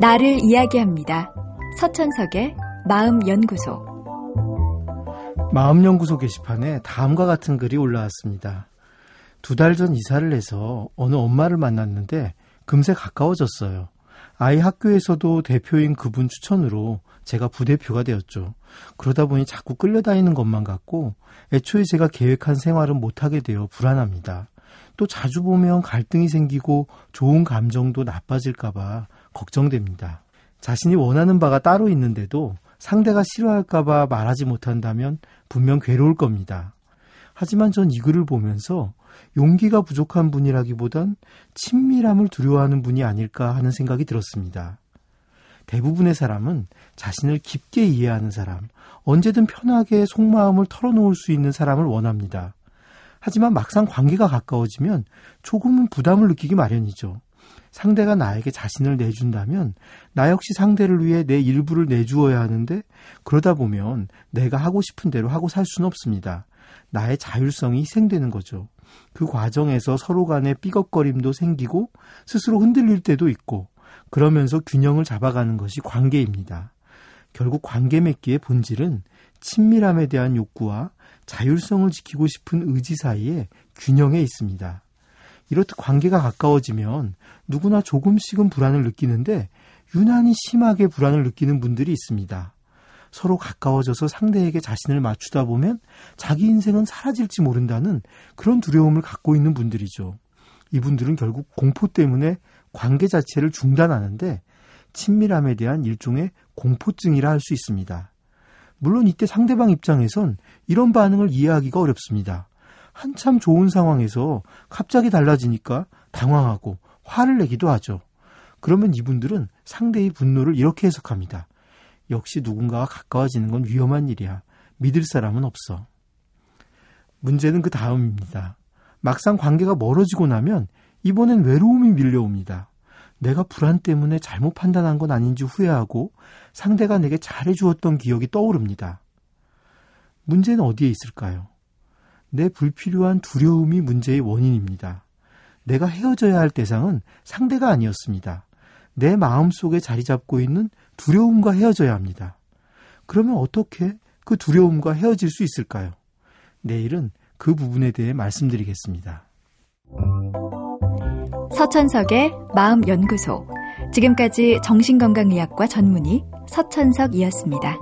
나를 이야기합니다. 서천석의 마음연구소. 마음연구소 게시판에 다음과 같은 글이 올라왔습니다. 2달 전 이사를 해서 어느 엄마를 만났는데 금세 가까워졌어요. 아이 학교에서도 대표인 그분 추천으로 제가 부대표가 되었죠. 그러다 보니 자꾸 끌려다니는 것만 같고 애초에 제가 계획한 생활은 못하게 되어 불안합니다. 또 자주 보면 갈등이 생기고 좋은 감정도 나빠질까봐 걱정됩니다. 자신이 원하는 바가 따로 있는데도 상대가 싫어할까봐 말하지 못한다면 분명 괴로울 겁니다. 하지만 전 이 글을 보면서 용기가 부족한 분이라기보단 친밀함을 두려워하는 분이 아닐까 하는 생각이 들었습니다. 대부분의 사람은 자신을 깊게 이해하는 사람, 언제든 편하게 속마음을 털어놓을 수 있는 사람을 원합니다. 하지만 막상 관계가 가까워지면 조금은 부담을 느끼기 마련이죠. 상대가 나에게 자신을 내준다면 나 역시 상대를 위해 내 일부를 내주어야 하는데 그러다 보면 내가 하고 싶은 대로 하고 살 수는 없습니다. 나의 자율성이 희생되는 거죠. 그 과정에서 서로 간의 삐걱거림도 생기고 스스로 흔들릴 때도 있고 그러면서 균형을 잡아가는 것이 관계입니다. 결국 관계 맺기의 본질은 친밀함에 대한 욕구와 자율성을 지키고 싶은 의지 사이의 균형에 있습니다. 이렇듯 관계가 가까워지면 누구나 조금씩은 불안을 느끼는데 유난히 심하게 불안을 느끼는 분들이 있습니다. 서로 가까워져서 상대에게 자신을 맞추다 보면 자기 인생은 사라질지 모른다는 그런 두려움을 갖고 있는 분들이죠. 이분들은 결국 공포 때문에 관계 자체를 중단하는데 친밀함에 대한 일종의 공포증이라 할 수 있습니다. 물론 이때 상대방 입장에선 이런 반응을 이해하기가 어렵습니다. 한참 좋은 상황에서 갑자기 달라지니까 당황하고 화를 내기도 하죠. 그러면 이분들은 상대의 분노를 이렇게 해석합니다. 역시 누군가와 가까워지는 건 위험한 일이야. 믿을 사람은 없어. 문제는 그 다음입니다. 막상 관계가 멀어지고 나면 이번엔 외로움이 밀려옵니다. 내가 불안 때문에 잘못 판단한 건 아닌지 후회하고 상대가 내게 잘해주었던 기억이 떠오릅니다. 문제는 어디에 있을까요? 내 불필요한 두려움이 문제의 원인입니다. 내가 헤어져야 할 대상은 상대가 아니었습니다. 내 마음속에 자리 잡고 있는 두려움과 헤어져야 합니다. 그러면 어떻게 그 두려움과 헤어질 수 있을까요? 내일은 그 부분에 대해 말씀드리겠습니다. 서천석의 마음연구소. 지금까지 정신건강의학과 전문의 서천석이었습니다.